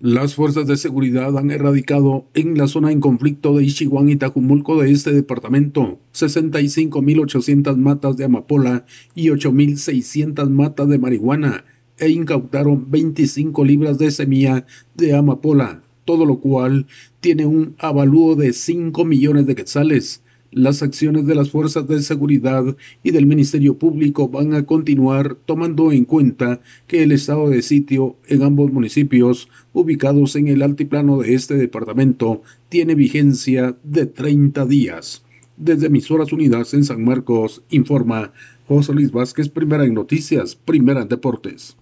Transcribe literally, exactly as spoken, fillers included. Las fuerzas de seguridad han erradicado en la zona en conflicto de Ixchiguán y Tajumulco de este departamento sesenta y cinco mil ochocientas matas de amapola y ocho mil seiscientas matas de marihuana e incautaron veinticinco libras de semilla de amapola, todo lo cual tiene un avalúo de cinco millones de quetzales. Las acciones de las fuerzas de seguridad y del Ministerio Público van a continuar tomando en cuenta que el estado de sitio en ambos municipios ubicados en el altiplano de este departamento tiene vigencia de treinta días. Desde Emisoras Unidas en San Marcos, informa José Luis Vázquez, primera en Noticias, primera en Deportes.